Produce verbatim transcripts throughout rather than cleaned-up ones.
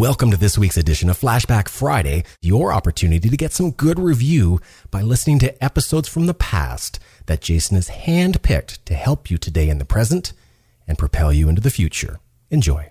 Welcome to this week's edition of Flashback Friday, your opportunity to get some good review by listening to episodes from the past that Jason has handpicked to help you today in the present and propel you into the future. Enjoy.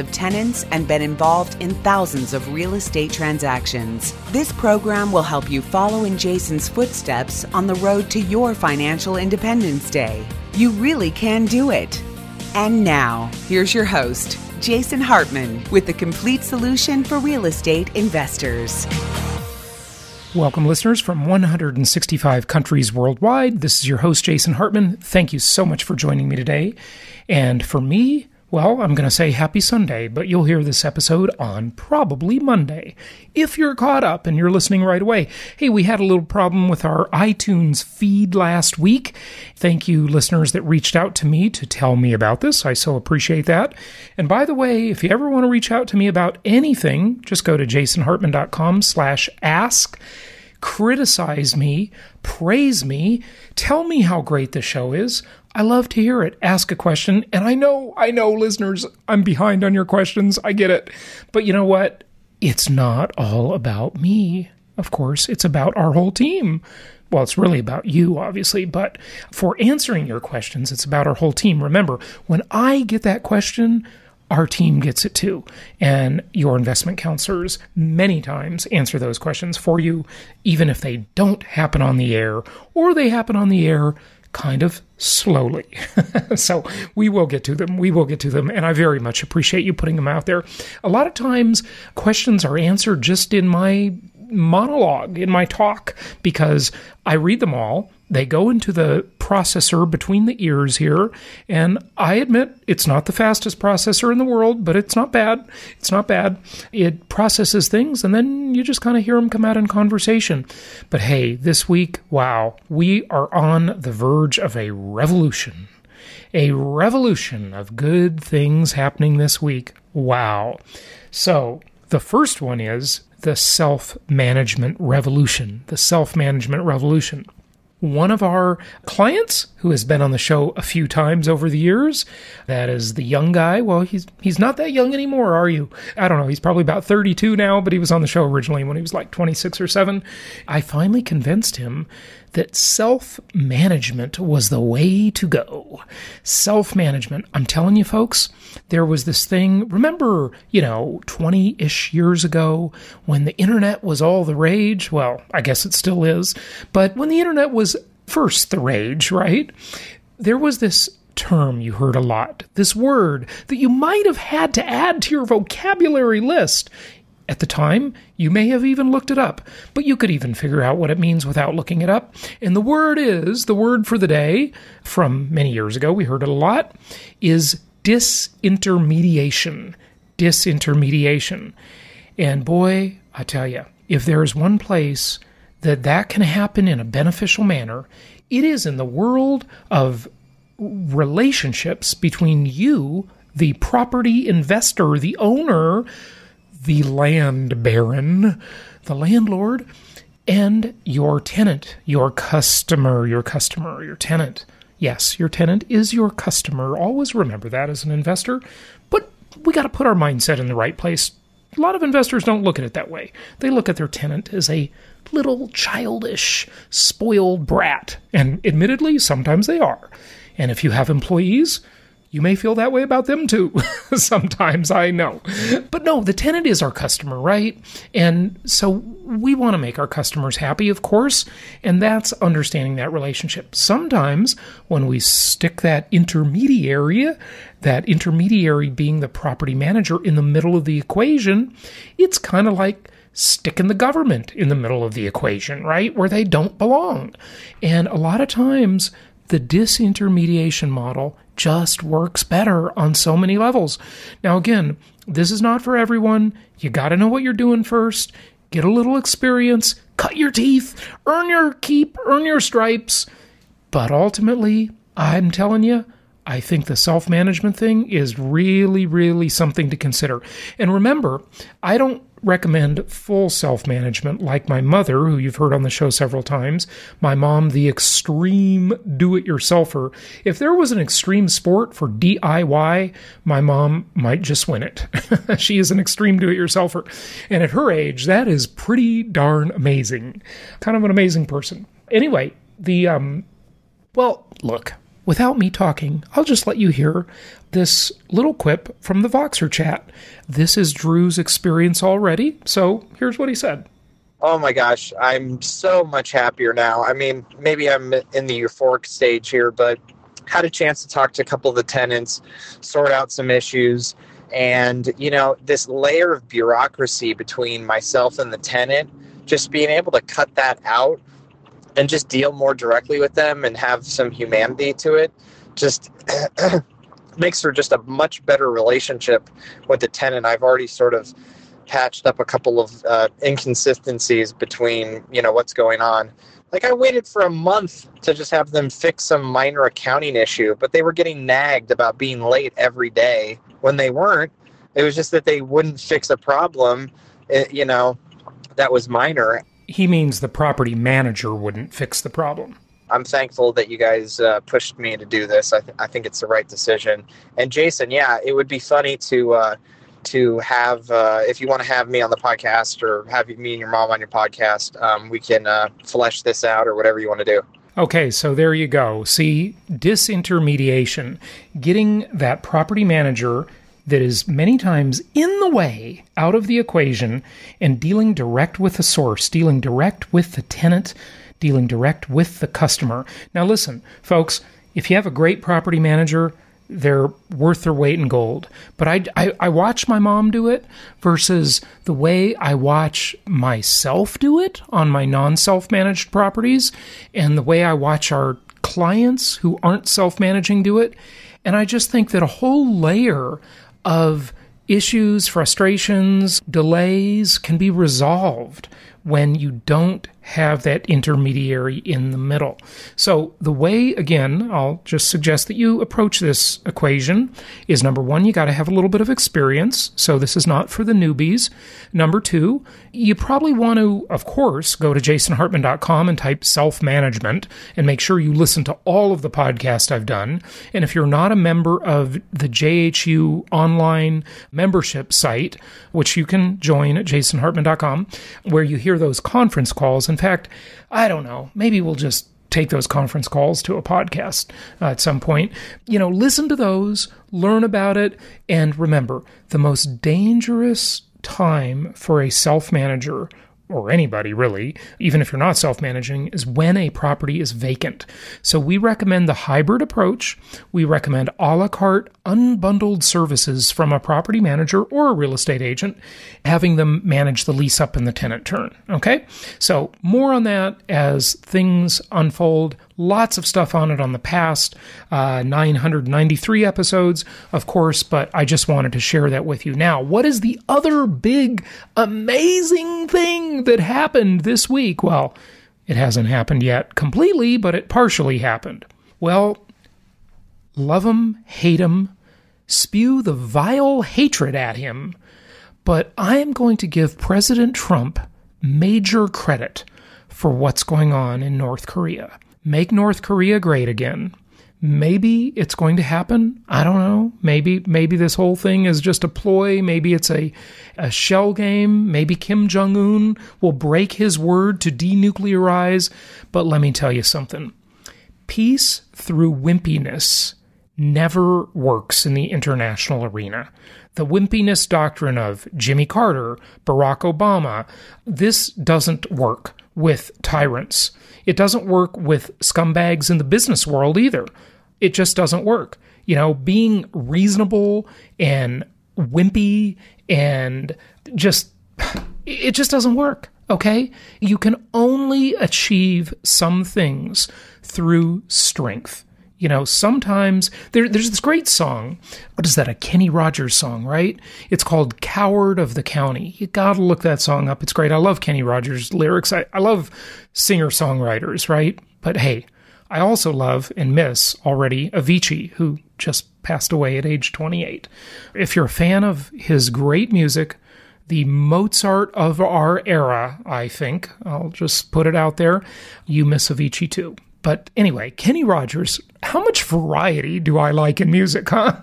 of tenants, and been involved in thousands of real estate transactions. This program will help you follow in Jason's footsteps on the road to your financial independence day. You really can do it. And now, here's your host, Jason Hartman, with the complete solution for real estate investors. Welcome, listeners from one hundred sixty-five countries worldwide. This is your host, Jason Hartman. Thank you so much for joining me today. And for me, well, I'm going to say happy Sunday, but you'll hear this episode on probably Monday. If you're caught up and you're listening right away, hey, we had a little problem with our iTunes feed last week. Thank you, listeners that reached out to me to tell me about this. I so appreciate that. And by the way, if you ever want to reach out to me about anything, just go to jasonhartman.com slash ask. Criticize me, praise me, tell me how great the show is. I love to hear it. Ask a question. And I know, I know, listeners, I'm behind on your questions. I get it. But you know what? It's not all about me. Of course, it's about our whole team. Well, it's really about you, obviously, but for answering your questions, it's about our whole team. Remember, when I get that question, our team gets it too, and your investment counselors many times answer those questions for you, even if they don't happen on the air, or they happen on the air kind of slowly. So we will get to them. We will get to them, and I very much appreciate you putting them out there. A lot of times, questions are answered just in my monologue, in my talk, because I read them all. They go into the processor between the ears here, and I admit it's not the fastest processor in the world, but it's not bad. It's not bad. It processes things, and then you just kind of hear them come out in conversation. But hey, this week, wow, we are on the verge of a revolution. A revolution of good things happening this week. Wow. So the first one is the self-management revolution. The self-management revolution. One of our clients who has been on the show a few times over the years, that is the young guy. Well, he's he's not that young anymore, are you? I don't know. He's probably about thirty-two now, but he was on the show originally when he was like twenty-six or seven. I finally convinced him that self-management was the way to go. Self-management. I'm telling you, folks, there was this thing, remember, you know, twenty-ish years ago when the internet was all the rage? Well, I guess it still is. But when the internet was first the rage, right? There was this term you heard a lot, this word that you might have had to add to your vocabulary list. At the time, you may have even looked it up, but you could even figure out what it means without looking it up. And the word is, the word for the day from many years ago, we heard it a lot, is disintermediation. Disintermediation. And boy, I tell you, if there is one place that that can happen in a beneficial manner, it is in the world of relationships between you, the property investor, the owner, the land baron, the landlord, and your tenant, your customer, your customer, your tenant. Yes, your tenant is your customer. Always remember that as an investor. But we got to put our mindset in the right place. A lot of investors don't look at it that way. They look at their tenant as a little childish, spoiled brat. And admittedly, sometimes they are. And if you have employees, you may feel that way about them too. Sometimes, I know. But no, the tenant is our customer, right? And so we want to make our customers happy, of course, and that's understanding that relationship. Sometimes when we stick that intermediary, that intermediary being the property manager in the middle of the equation, it's kind of like sticking the government in the middle of the equation, right? Where they don't belong. And a lot of times the disintermediation model just works better on so many levels. Now, again, this is not for everyone. You got to know what you're doing first. Get a little experience, cut your teeth, earn your keep, earn your stripes. But ultimately, I'm telling you, I think the self-management thing is really, really something to consider. And remember, I don't recommend full self-management like my mother, who you've heard on the show several times, my mom, the extreme do-it-yourselfer. If there was an extreme sport for D I Y, my mom might just win it. She is an extreme do-it-yourselfer. And at her age, that is pretty darn amazing. Kind of an amazing person. Anyway, the, um, well, look, without me talking, I'll just let you hear this little quip from the Voxer chat. This is Drew's experience already, so here's what he said. Oh my gosh, I'm so much happier now. I mean, maybe I'm in the euphoric stage here, but had a chance to talk to a couple of the tenants, sort out some issues, and, you know, this layer of bureaucracy between myself and the tenant, just being able to cut that out and just deal more directly with them and have some humanity to it just makes for just a much better relationship with the tenant. I've already sort of patched up a couple of uh, inconsistencies between, you know, what's going on. Like, I waited for a month to just have them fix some minor accounting issue, but they were getting nagged about being late every day when they weren't. It was just that they wouldn't fix a problem, you know, that was minor. He means the property manager wouldn't fix the problem. I'm thankful that you guys uh, pushed me to do this. I, th- I think it's the right decision. And Jason, yeah, it would be funny to uh, to have, uh, if you want to have me on the podcast or have me and your mom on your podcast, um, we can uh, flesh this out or whatever you want to do. Okay, so there you go. See, disintermediation, getting that property manager that is many times in the way out of the equation and dealing direct with the source, dealing direct with the tenant, dealing direct with the customer. Now listen, folks, if you have a great property manager, they're worth their weight in gold. But I, I, I watch my mom do it versus the way I watch myself do it on my non-self-managed properties and the way I watch our clients who aren't self-managing do it. And I just think that a whole layer of issues, frustrations, delays can be resolved when you don't have that intermediary in the middle. So the way, again, I'll just suggest that you approach this equation is, number one, you got to have a little bit of experience. So this is not for the newbies. Number two, you probably want to, of course, go to jason hartman dot com and type self-management and make sure you listen to all of the podcasts I've done. And if you're not a member of the J H U online membership site, which you can join at jason hartman dot com, where you hear those conference calls. In fact, I don't know, maybe we'll just take those conference calls to a podcast uh, at some point. You know, listen to those, learn about it, and remember, the most dangerous time for a self-manager, or anybody really, even if you're not self-managing, is when a property is vacant. So we recommend the hybrid approach. We recommend a la carte unbundled services from a property manager or a real estate agent, having them manage the lease up and the tenant turn. Okay? So more on that as things unfold. Lots of stuff on it on the past uh, nine hundred ninety-three episodes, of course, but I just wanted to share that with you. Now, what is the other big, amazing thing that happened this week? Well, it hasn't happened yet completely, but it partially happened. Well, love him, hate him, spew the vile hatred at him, but I am going to give President Trump major credit for what's going on in North Korea. Make North Korea great again. Maybe it's going to happen. I don't know. Maybe maybe this whole thing is just a ploy. Maybe it's a, a shell game. Maybe Kim Jong-un will break his word to denuclearize. But let me tell you something. Peace through wimpiness never works in the international arena. The wimpiness doctrine of Jimmy Carter, Barack Obama, this doesn't work with tyrants. It doesn't work with scumbags in the business world either. It just doesn't work. You know, being reasonable and wimpy and just, it just doesn't work. Okay? You can only achieve some things through strength. You know, sometimes there, there's this great song. What is that? A Kenny Rogers song, right? It's called Coward of the County. You got to look that song up. It's great. I love Kenny Rogers lyrics. I, I love singer-songwriters, right? But hey, I also love and miss already Avicii, who just passed away at age twenty-eight. If you're a fan of his great music, the Mozart of our era, I think, I'll just put it out there, you miss Avicii too. But anyway, Kenny Rogers, how much variety do I like in music, huh?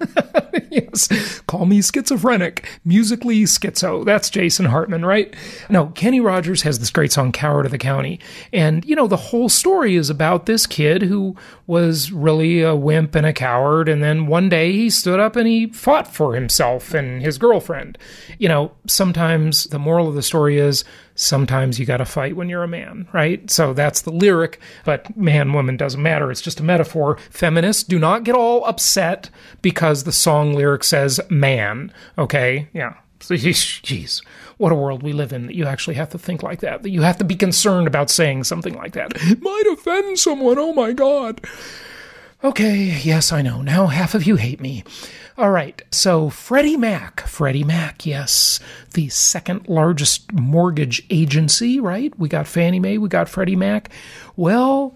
Yes, call me schizophrenic, musically schizo. That's Jason Hartman, right? No, Kenny Rogers has this great song, Coward of the County. And, you know, the whole story is about this kid who was really a wimp and a coward. And then one day he stood up and he fought for himself and his girlfriend. You know, sometimes the moral of the story is sometimes you got to fight when you're a man, right? So that's the lyric, but man, woman doesn't matter. It's just a metaphor. Feminists, do not get all upset because the song lyric says man, okay? Yeah. Jeez, what a world we live in that you actually have to think like that, that you have to be concerned about saying something like that. It might offend someone, oh my God. Okay, yes, I know. Now half of you hate me. All right, so Freddie Mac, Freddie Mac, yes, the second largest mortgage agency, right? We got Fannie Mae, we got Freddie Mac. Well,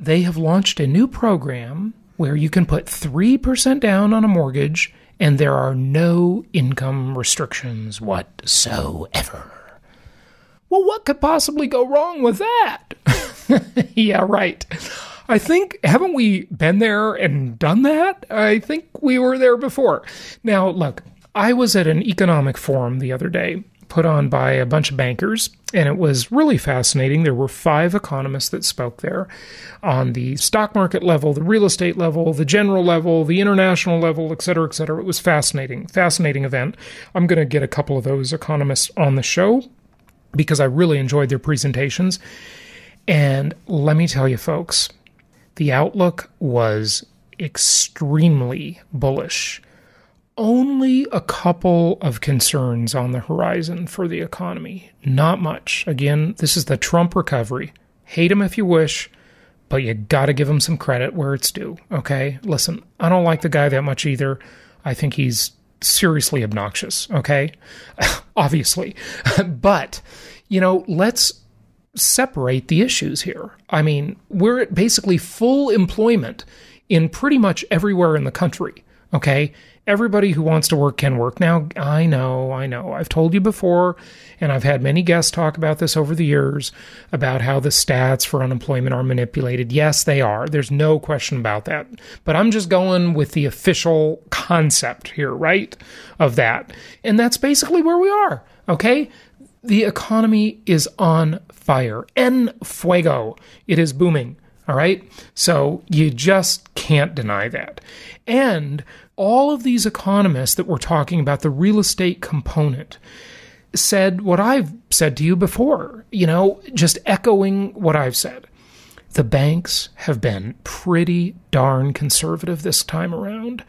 they have launched a new program where you can put three percent down on a mortgage and there are no income restrictions whatsoever. Well, what could possibly go wrong with that? Yeah, right. I think, haven't we been there and done that? I think we were there before. Now, look, I was at an economic forum the other day put on by a bunch of bankers, and it was really fascinating. There were five economists that spoke there on the stock market level, the real estate level, the general level, the international level, et cetera, et cetera. It was fascinating, fascinating event. I'm going to get a couple of those economists on the show because I really enjoyed their presentations. And let me tell you, folks, the outlook was extremely bullish. Only a couple of concerns on the horizon for the economy. Not much. Again, this is the Trump recovery. Hate him if you wish, but you got to give him some credit where it's due, okay? Listen, I don't like the guy that much either. I think he's seriously obnoxious, okay? Obviously. But, you know, let's separate the issues here. I mean, we're at basically full employment in pretty much everywhere in the country, okay? Everybody who wants to work can work. Now, I know, I know, I've told you before, and I've had many guests talk about this over the years, about how the stats for unemployment are manipulated. Yes, they are. There's no question about that. But I'm just going with the official concept here, right, of that. And that's basically where we are, okay? The economy is on fire. En fuego. It is booming, all right? So you just can't deny that. And all of these economists that were talking about the real estate component said what I've said to you before, you know, just echoing what I've said. The banks have been pretty darn conservative this time around.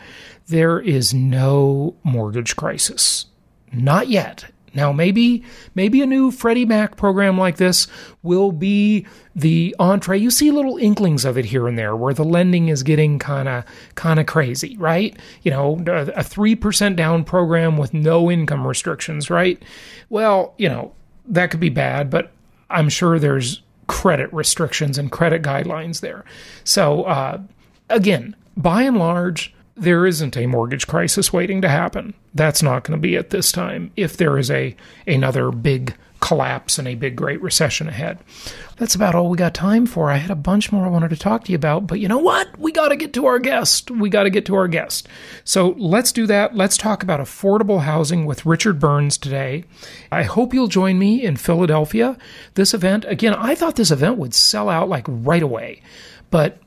There is no mortgage crisis. Not yet. Now, maybe maybe a new Freddie Mac program like this will be the entree. You see little inklings of it here and there where the lending is getting kind of kind of crazy, right? You know, a three percent down program with no income restrictions, right? Well, you know, that could be bad, but I'm sure there's credit restrictions and credit guidelines there. So, uh, again, by and large, there isn't a mortgage crisis waiting to happen. That's not going to be at this time if there is a another big collapse and a big great recession ahead. That's about all we got time for. I had a bunch more I wanted to talk to you about, but you know what? We got to get to our guest. We got to get to our guest. So let's do that. Let's talk about affordable housing with Richard Burns today. I hope you'll join me in Philadelphia. This event, again, I thought this event would sell out like right away, but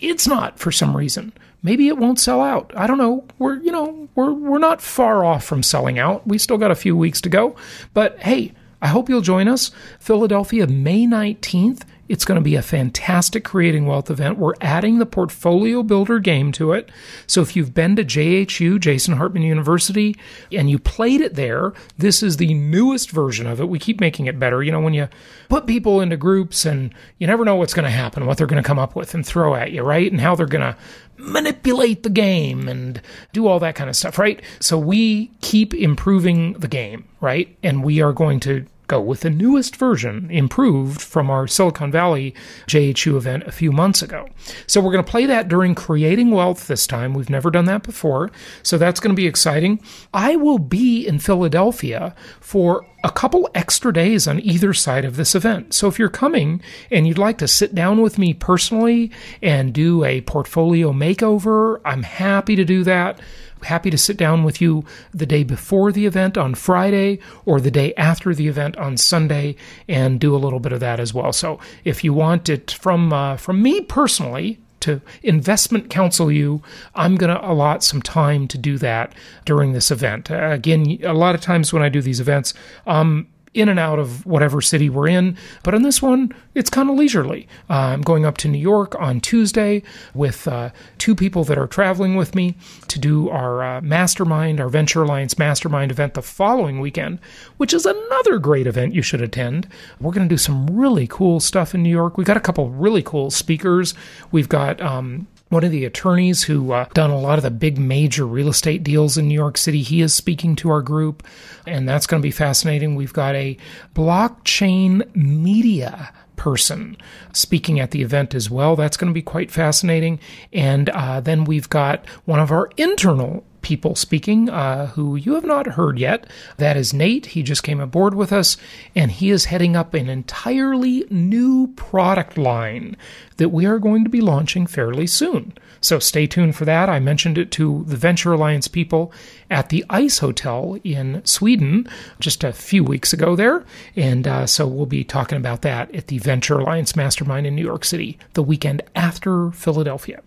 it's not for some reason. Maybe it won't sell out. I don't know. We're, you know, we're we're not far off from selling out. We still got a few weeks to go. But hey, I hope you'll join us. Philadelphia, May nineteenth. It's going to be a fantastic Creating Wealth event. We're adding the Portfolio Builder game to it. So if you've been to J H U, Jason Hartman University, and you played it there, this is the newest version of it. We keep making it better. You know, when you put people into groups and you never know what's going to happen, what they're going to come up with and throw at you, right? And how they're going to manipulate the game and do all that kind of stuff, right? So we keep improving the game, right? And we are going to go with the newest version, improved from our Silicon Valley J H U event a few months ago. So we're going to play that during Creating Wealth this time. We've never done that before, so that's going to be exciting. I will be in Philadelphia for a couple extra days on either side of this event. So if you're coming and you'd like to sit down with me personally and do a portfolio makeover, I'm happy to do that. Happy to sit down with you the day before the event on Friday or the day after the event on Sunday and do a little bit of that as well. So if you want it from uh, from me personally to investment counsel you, I'm going to allot some time to do that during this event. Uh, again, a lot of times when I do these events, um. in and out of whatever city we're in. But on this one, it's kind of leisurely. Uh, I'm going up to New York on Tuesday with uh, two people that are traveling with me to do our uh, mastermind, our Venture Alliance Mastermind event the following weekend, which is another great event you should attend. We're going to do some really cool stuff in New York. We've got a couple really cool speakers. We've got um, one of the attorneys who uh, done a lot of the big major real estate deals in New York City. He is speaking to our group, and that's going to be fascinating. We've got a blockchain media person speaking at the event as well. That's going to be quite fascinating. And uh, then we've got one of our internal people speaking uh, who you have not heard yet. That is Nate. He just came aboard with us, and he is heading up an entirely new product line that we are going to be launching fairly soon. So stay tuned for that. I mentioned it to the Venture Alliance people at the Ice Hotel in Sweden just a few weeks ago there. And uh, so we'll be talking about that at the Venture Alliance Mastermind in New York City the weekend after Philadelphia.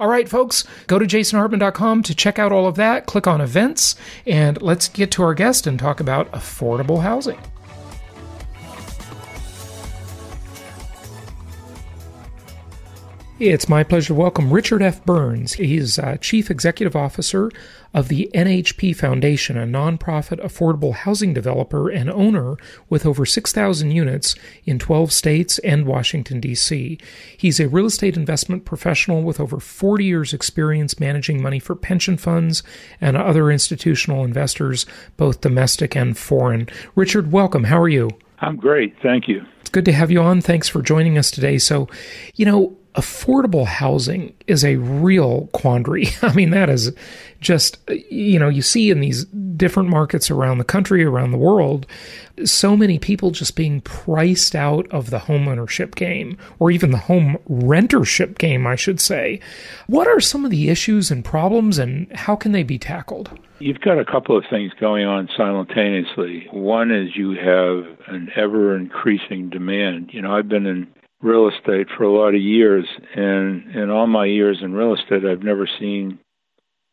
All right, folks, go to jason hartman dot com to check out all of that, click on events, and let's get to our guest and talk about affordable housing. It's my pleasure to welcome Richard F. Burns. He's uh, Chief Executive Officer of the N H P Foundation, a nonprofit affordable housing developer and owner with over six thousand units in twelve states and Washington, D C. He's a real estate investment professional with over forty years' experience managing money for pension funds and other institutional investors, both domestic and foreign. Richard, welcome. How are you? I'm great. Thank you. It's good to have you on. Thanks for joining us today. So, you know, affordable housing is a real quandary. I mean, that is just, you know, you see in these different markets around the country, around the world, so many people just being priced out of the homeownership game, or even the home rentership game, I should say. What are some of the issues and problems, and how can they be tackled? You've got a couple of things going on simultaneously. One is you have an ever-increasing demand. You know, I've been in real estate for a lot of years, and in all my years in real estate, I've never seen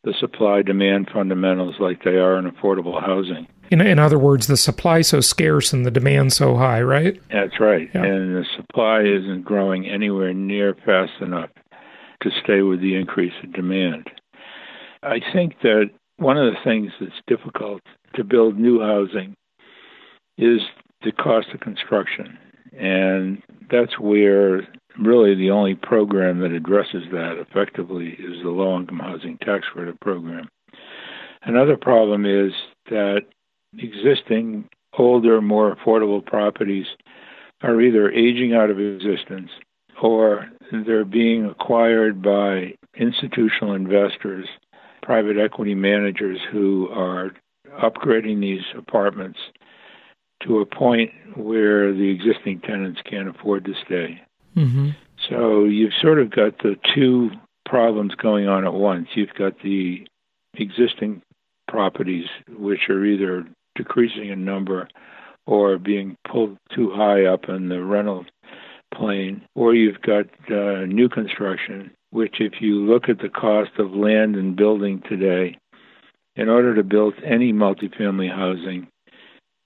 the supply-demand fundamentals like they are in affordable housing. In, in other words, the supply so scarce and the demand so high, right? That's right. Yeah. And the supply isn't growing anywhere near fast enough to stay with the increase in demand. I think that one of the things that's difficult to build new housing is the cost of construction. And that's where really the only program that addresses that effectively is the low-income housing tax credit program. Another problem is that existing, older, more affordable properties are either aging out of existence or they're being acquired by institutional investors, private equity managers who are upgrading these apartments to a point where the existing tenants can't afford to stay. Mm-hmm. So you've sort of got the two problems going on at once. You've got the existing properties, which are either decreasing in number or being pulled too high up in the rental plane, or you've got uh, new construction, which if you look at the cost of land and building today, in order to build any multifamily housing,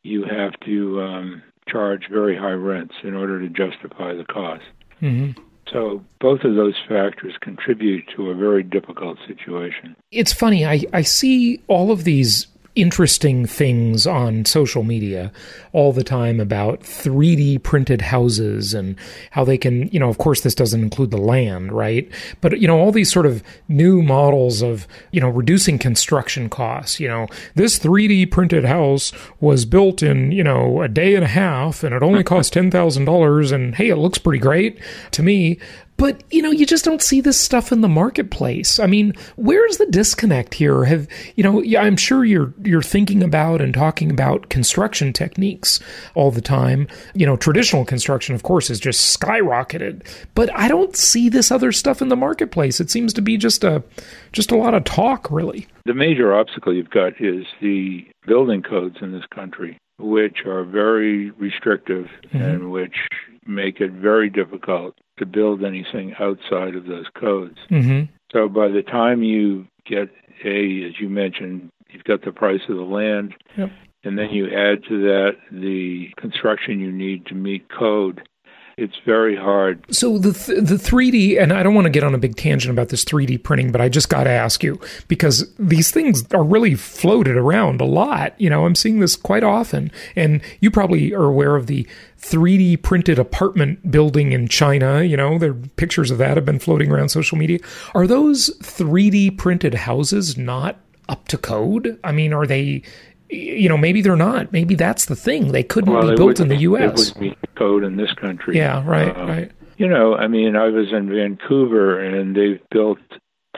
you have to um, charge very high rents in order to justify the cost. Mm-hmm. So both of those factors contribute to a very difficult situation. It's funny. I, I see all of these interesting things on social media all the time about three D printed houses and how they can, you know, of course, this doesn't include the land, right? But, you know, all these sort of new models of, you know, reducing construction costs. You know, this three D printed house was built in, you know, a day and a half and it only cost ten thousand dollars and hey, it looks pretty great to me. But, you know, you just don't see this stuff in the marketplace. I mean, where's the disconnect here? Have, you know, I'm sure you're you're thinking about and talking about construction techniques all the time. You know, traditional construction, of course, has just skyrocketed. But I don't see this other stuff in the marketplace. It seems to be just a just a lot of talk, really. The major obstacle you've got is the building codes in this country, which are very restrictive mm-hmm. and which make it very difficult to build anything outside of those codes. Mm-hmm. So by the time you get a, as you mentioned, you've got the price of the land, yep. and then you add to that the construction you need to meet code. It's very hard. So the th- the three D, and I don't want to get on a big tangent about this three D printing, but I just got to ask you, because these things are really floated around a lot. You know, I'm seeing this quite often. And you probably are aware of the three D printed apartment building in China. You know, there pictures of that have been floating around social media. Are those three D printed houses not up to code? I mean, are they... You know, maybe they're not. Maybe that's the thing. They couldn't well, be built in the U S. It would be code in this country. Yeah, right, um, right. You know, I mean, I was in Vancouver, and they've built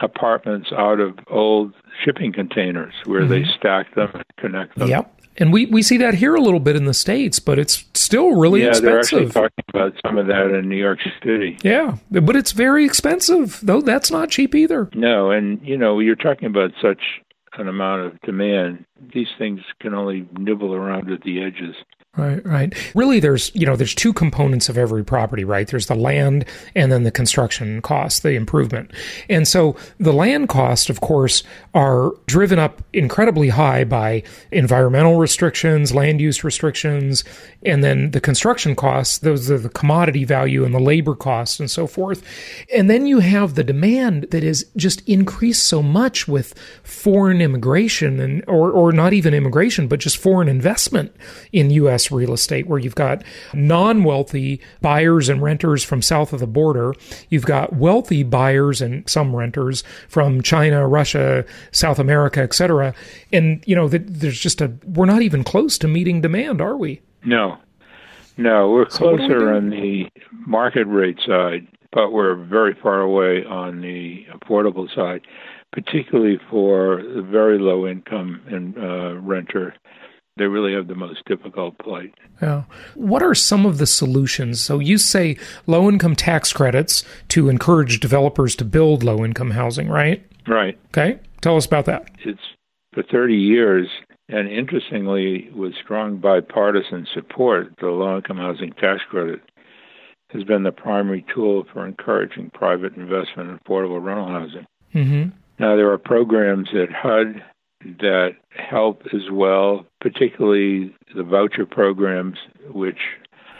apartments out of old shipping containers where mm-hmm. they stack them and connect them. Yep. And we, we see that here a little bit in the States, but it's still really yeah, expensive. They're actually talking about some of that in New York City. Yeah, but it's very expensive, though. That's not cheap either. No, and, you know, you're talking about such an amount of demand, these things can only nibble around at the edges. Right, right. Really, there's, you know, there's two components of every property, right? There's the land and then the construction cost, the improvement. And so the land costs, of course, are driven up incredibly high by environmental restrictions, land use restrictions, and then the construction costs, those are the commodity value and the labor costs and so forth. And then you have the demand that is just increased so much with foreign immigration and or, or not even immigration, but just foreign investment in U S real estate, where you've got non-wealthy buyers and renters from south of the border. You've got wealthy buyers and some renters from China, Russia, South America, et cetera. And, you know, there's just a, we're not even close to meeting demand, are we? No, no, we're so closer we on the market rate side, but we're very far away on the affordable side, particularly for the very low income and uh, renter. They really have the most difficult plight. Yeah. What are some of the solutions? So you say low-income tax credits to encourage developers to build low-income housing, right? Right. Okay. Tell us about that. It's for thirty years, and interestingly, with strong bipartisan support, the low-income housing tax credit has been the primary tool for encouraging private investment in affordable rental housing. Mm-hmm. Now, there are programs at H U D that help as well, particularly the voucher programs, which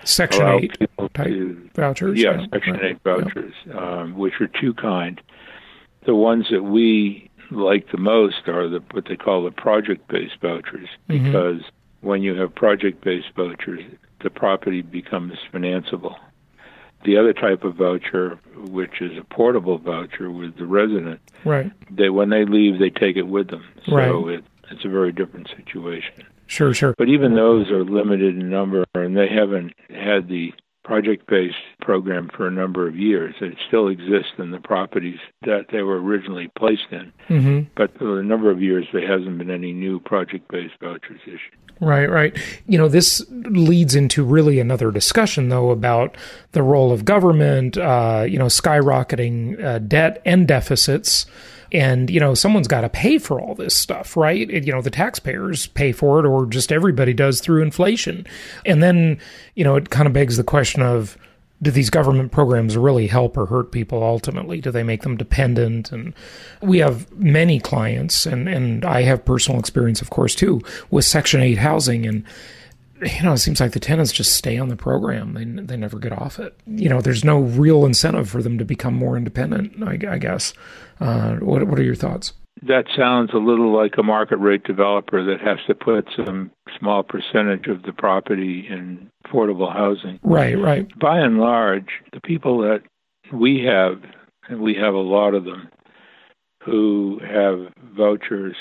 Section eight type to, vouchers. Yeah, yeah. Section right. eight vouchers, yeah. um, which are two kind. The ones that we like the most are the what they call the project-based vouchers, mm-hmm. because when you have project-based vouchers, the property becomes financeable. The other type of voucher, which is a portable voucher with the resident, right? They when they leave, they take it with them. So right. it, it's a very different situation. Sure, sure. But even those are limited in number, and they haven't had the project-based program for a number of years. It still exists in the properties that they were originally placed in. Mm-hmm. But for a number of years, there hasn't been any new project-based vouchers issued. Right, right. You know, this leads into really another discussion, though, about the role of government, uh, you know, skyrocketing uh, debt and deficits. And, you know, someone's got to pay for all this stuff, right? It, you know, the taxpayers pay for it, or just everybody does through inflation. And then, you know, it kind of begs the question of, do these government programs really help or hurt people ultimately? Do they make them dependent? And we have many clients, and, and I have personal experience, of course, too, with Section eight housing. And you know, it seems like the tenants just stay on the program. They they never get off it. You know, there's no real incentive for them to become more independent, I, I guess. Uh, what what are your thoughts? That sounds a little like a market rate developer that has to put some small percentage of the property in affordable housing. Right, right. By and large, the people that we have, and we have a lot of them, who have vouchers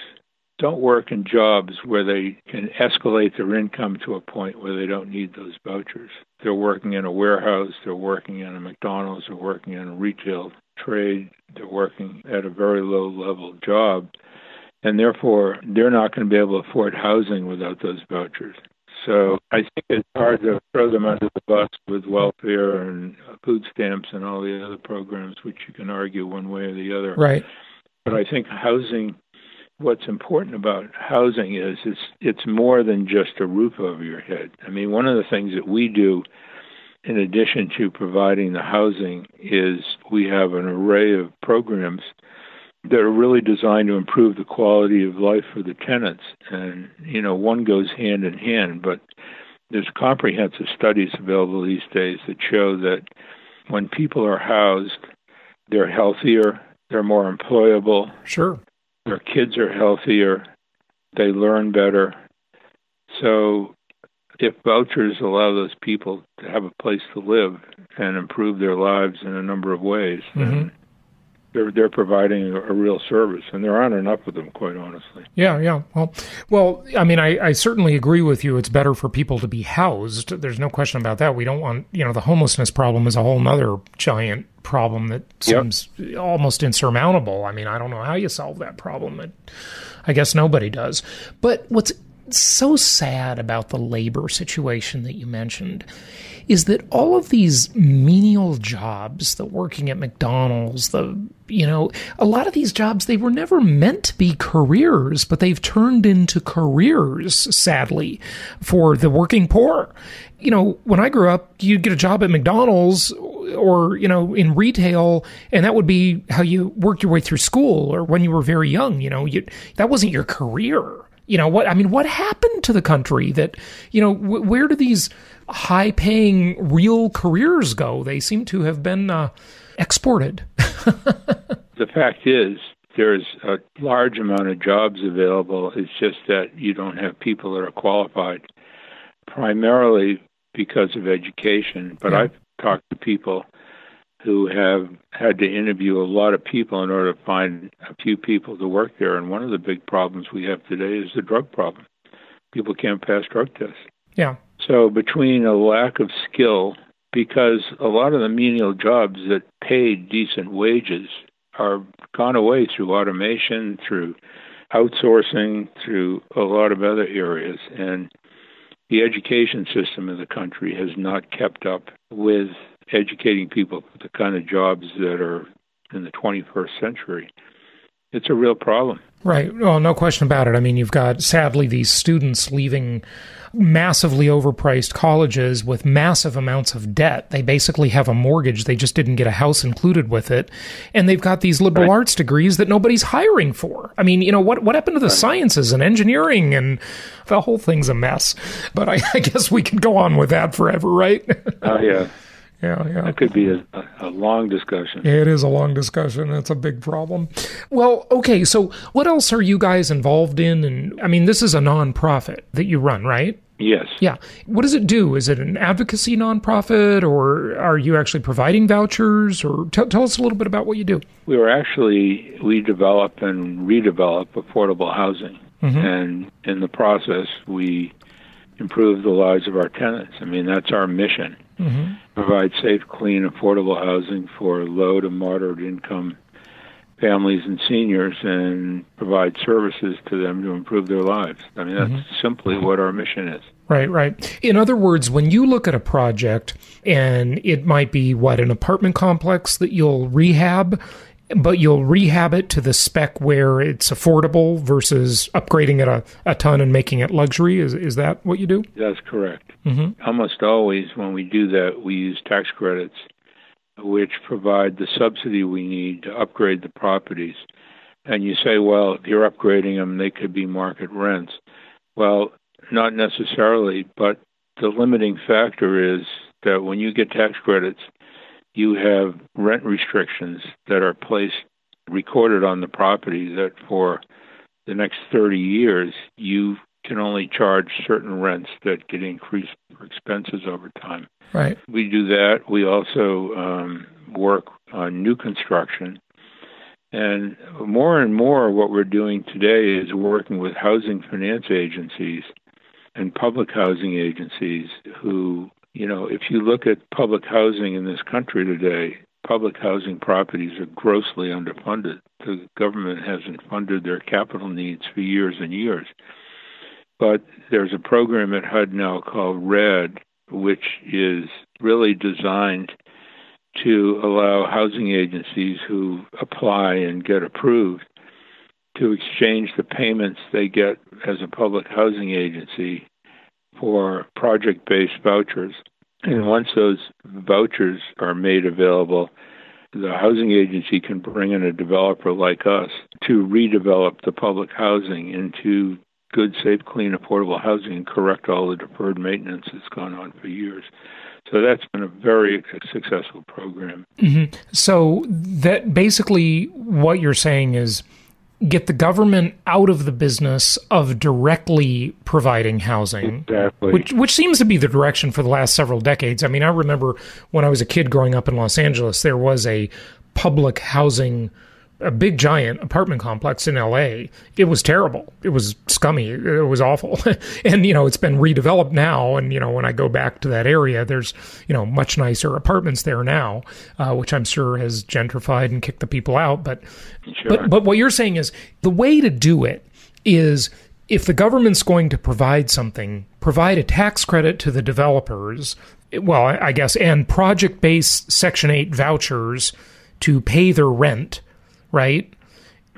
don't work in jobs where they can escalate their income to a point where they don't need those vouchers. They're working in a warehouse, they're working in a McDonald's, they're working in a retail trade, they're working at a very low level job, and therefore they're not going to be able to afford housing without those vouchers. So I think it's hard to throw them under the bus with welfare and food stamps and all the other programs, which you can argue one way or the other. Right. But I think housing, what's important about housing is it's, it's more than just a roof over your head. I mean, one of the things that we do, in addition to providing the housing, is we have an array of programs that are really designed to improve the quality of life for the tenants. And, you know, one goes hand in hand, but there's comprehensive studies available these days that show that when people are housed, they're healthier, they're more employable. Sure. Their kids are healthier, they learn better. So if vouchers allow those people to have a place to live and improve their lives in a number of ways, mm-hmm. then they're, they're providing a real service, and there aren't enough of them, quite honestly. Yeah, yeah. Well, well, I mean, I, I certainly agree with you. It's better for people to be housed. There's no question about that. We don't want, you know, the homelessness problem is a whole nother giant problem that seems yep. almost insurmountable. I mean, I don't know how you solve that problem. It, I guess nobody does. But what's so sad about the labor situation that you mentioned is that all of these menial jobs, the working at McDonald's, the, you know, a lot of these jobs, they were never meant to be careers, but they've turned into careers, sadly, for the working poor. You know, when I grew up, you'd get a job at McDonald's or, you know, in retail, and that would be how you worked your way through school or when you were very young. You know, you, that wasn't your career. You know, what I mean, what happened to the country that, you know, wh- where do these high-paying real careers go? They seem to have been uh, exported. The fact is, there's a large amount of jobs available. It's just that you don't have people that are qualified, primarily because of education. But yeah. I've talked to people who have had to interview a lot of people in order to find a few people to work there. And one of the big problems we have today is the drug problem. People can't pass drug tests. Yeah. So between a lack of skill, because a lot of the menial jobs that paid decent wages are gone away through automation, through outsourcing, through a lot of other areas. And the education system in the country has not kept up with educating people for the kind of jobs that are in the twenty-first century. It's a real problem. Right. Well, no question about it. I mean, you've got, sadly, these students leaving massively overpriced colleges with massive amounts of debt. They basically have a mortgage. They just didn't get a house included with it. And they've got these liberal right. arts degrees that nobody's hiring for. I mean, you know, what, what happened to the right. sciences and engineering? And the whole thing's a mess. But I, I guess we could go on with that forever, right? Oh, uh, yeah. Yeah, yeah. That could be a, a long discussion. It is a long discussion. That's a big problem. Well, okay, so what else are you guys involved in? And I mean, this is a nonprofit that you run, right? Yes. Yeah. What does it do? Is it an advocacy nonprofit, or are you actually providing vouchers? Or t- tell us a little bit about what you do. We were actually, we develop and redevelop affordable housing. Mm-hmm. And in the process, we improve the lives of our tenants. I mean, that's our mission. Mm-hmm. Provide safe, clean, affordable housing for low to moderate income families and seniors, and provide services to them to improve their lives. I mean, that's mm-hmm. simply what our mission is. Right, right. In other words, when you look at a project, and it might be, what, an apartment complex that you'll rehab, but you'll rehab it to the spec where it's affordable versus upgrading it a, a ton and making it luxury. Is is that what you do? That's correct. Mm-hmm. Almost always when we do that, we use tax credits, which provide the subsidy we need to upgrade the properties. And you say, well, if you're upgrading them, they could be market rents. Well, not necessarily, but the limiting factor is that when you get tax credits, you have rent restrictions that are placed, recorded on the property, that for the next thirty years, you can only charge certain rents that get increased for expenses over time. Right. We do that. We also um, work on new construction. And more and more what we're doing today is working with housing finance agencies and public housing agencies who, you know, if you look at public housing in this country today, public housing properties are grossly underfunded. The government hasn't funded their capital needs for years and years. But there's a program at H U D now called RED, which is really designed to allow housing agencies who apply and get approved to exchange the payments they get as a public housing agency for project-based vouchers. And once those vouchers are made available, the housing agency can bring in a developer like us to redevelop the public housing into good, safe, clean, affordable housing and correct all the deferred maintenance that's gone on for years. So that's been a very successful program. Mm-hmm. So that basically what you're saying is get the government out of the business of directly providing housing, exactly. which which seems to be the direction for the last several decades. I mean, I remember when I was a kid growing up in Los Angeles, there was a public housing, a big giant apartment complex in L A. It was terrible. It was scummy. It was awful. And, you know, it's been redeveloped now. And, you know, when I go back to that area, there's, you know, much nicer apartments there now, uh, which I'm sure has gentrified and kicked the people out. But, sure. but, but what you're saying is the way to do it is if the government's going to provide something, provide a tax credit to the developers, well, I guess, and project-based Section eight vouchers to pay their rent. Right?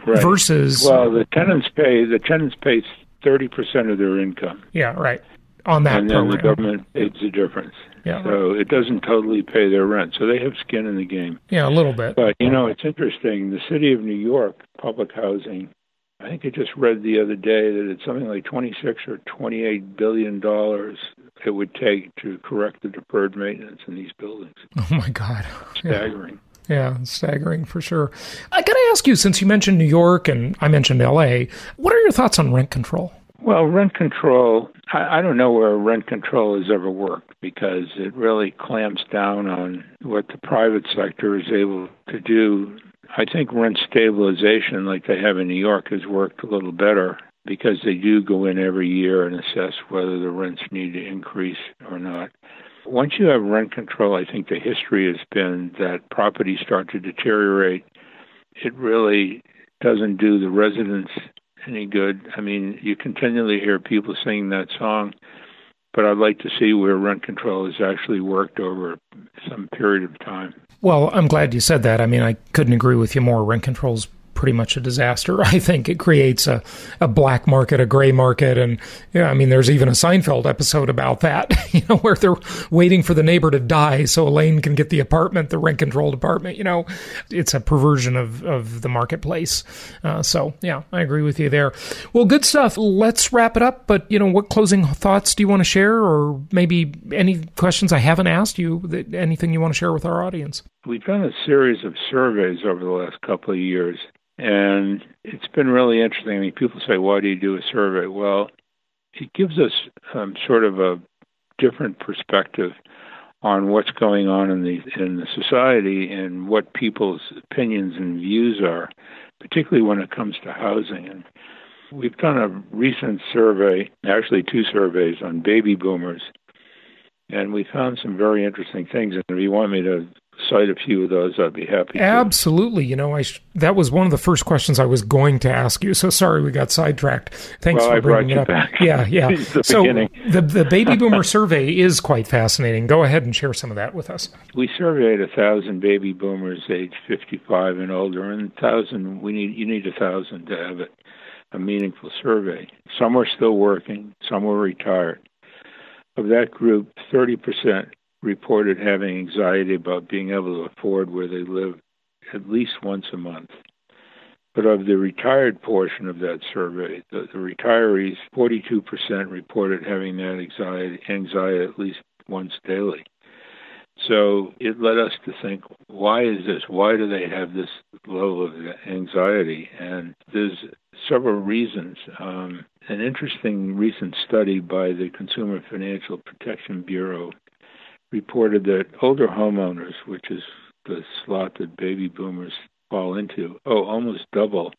Right. Versus, well, the tenants pay the tenants pay thirty percent of their income. Yeah, right. On that, and then program. The government pays the difference. Yeah, so right. It doesn't totally pay their rent. So they have skin in the game. Yeah, a little bit. But you know, it's interesting. The city of New York public housing. I think I just read the other day that it's something like twenty-six or twenty-eight billion dollars it would take to correct the deferred maintenance in these buildings. Oh my God! Staggering. Yeah. Yeah, staggering for sure. I got to ask you, since you mentioned New York and I mentioned L A, what are your thoughts on rent control? Well, rent control, I, I don't know where rent control has ever worked because it really clamps down on what the private sector is able to do. I think rent stabilization, like they have in New York, has worked a little better because they do go in every year and assess whether the rents need to increase or not. Once you have rent control, I think the history has been that properties start to deteriorate. It really doesn't do the residents any good. I mean, you continually hear people singing that song, but I'd like to see where rent control has actually worked over some period of time. Well, I'm glad you said that. I mean, I couldn't agree with you more. Rent control's pretty much a disaster. I think it creates a, a black market, a gray market. And yeah, I mean, there's even a Seinfeld episode about that, you know, where they're waiting for the neighbor to die so Elaine can get the apartment, the rent controlled apartment. You know, it's a perversion of, of the marketplace. Uh, so yeah, I agree with you there. Well, good stuff. Let's wrap it up. But, you know, what closing thoughts do you want to share, or maybe any questions I haven't asked you, that anything you want to share with our audience? We've done a series of surveys over the last couple of years. And it's been really interesting. I mean, people say, why do you do a survey? Well, it gives us um, sort of a different perspective on what's going on in the in the society and what people's opinions and views are, particularly when it comes to housing. And we've done a recent survey, actually two surveys, on baby boomers, and we found some very interesting things. And if you want me to cite a few of those, I'd be happy to. Absolutely. You know, I sh- that was one of the first questions I was going to ask you. So sorry we got sidetracked. Thanks well, for I bringing it up. Back. Yeah, yeah. the so beginning. the the baby boomer survey is quite fascinating. Go ahead and share some of that with us. We surveyed a thousand baby boomers aged fifty-five and older, and a thousand. We need you need a thousand to have it, a meaningful survey. Some were still working. Some were retired. Of that group, thirty percent. Reported having anxiety about being able to afford where they live at least once a month. But of the retired portion of that survey, the, the retirees, forty-two percent reported having that anxiety, anxiety at least once daily. So it led us to think, why is this? Why do they have this level of anxiety? And there's several reasons. Um, an interesting recent study by the Consumer Financial Protection Bureau reported that older homeowners, which is the slot that baby boomers fall into, oh, almost double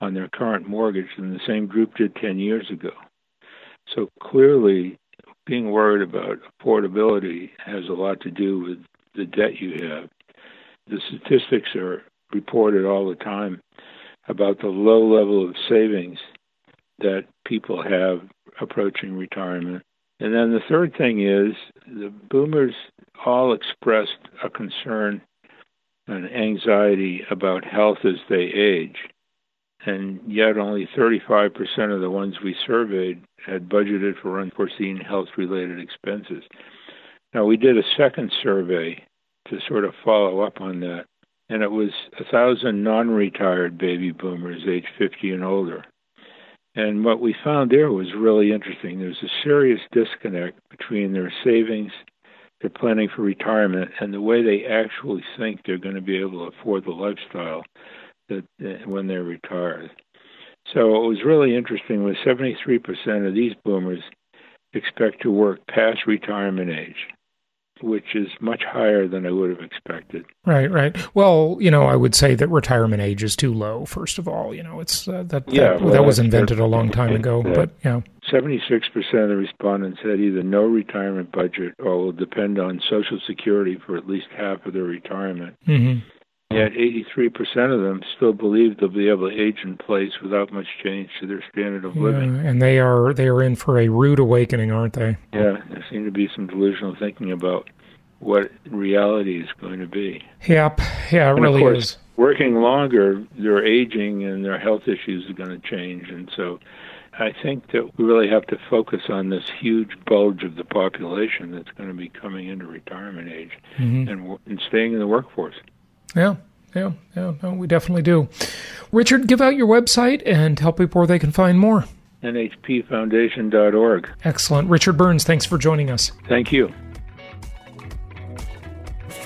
on their current mortgage than the same group did ten years ago. So clearly, being worried about affordability has a lot to do with the debt you have. The statistics are reported all the time about the low level of savings that people have approaching retirement. And then the third thing is the boomers all expressed a concern and anxiety about health as they age. And yet only thirty-five percent of the ones we surveyed had budgeted for unforeseen health-related expenses. Now, we did a second survey to sort of follow up on that, and it was one thousand non-retired baby boomers age fifty and older. And what we found there was really interesting. There's a serious disconnect between their savings, their planning for retirement, and the way they actually think they're going to be able to afford the lifestyle that uh, when they're retired. So what was really interesting was seventy-three percent of these boomers expect to work past retirement age, which is much higher than I would have expected. Right, right. Well, you know, I would say that retirement age is too low, first of all. You know, it's uh, that, yeah, that, well, that was invented a long time ago. But yeah, seventy-six percent of the respondents had either no retirement budget or will depend on Social Security for at least half of their retirement. Mm-hmm. Yet eighty-three percent of them still believe they'll be able to age in place without much change to their standard of yeah, living. And they are they are in for a rude awakening, aren't they? Yeah, there seems to be some delusional thinking about what reality is going to be. Yep, yeah, it and really of course, is. Working longer, their aging and their health issues are going to change. And so I think that we really have to focus on this huge bulge of the population that's going to be coming into retirement age mm-hmm. and, and staying in the workforce. Yeah, yeah, yeah, no, we definitely do. Richard, give out your website and tell people where they can find more. N H P foundation dot org. Excellent. Richard Burns, thanks for joining us. Thank you.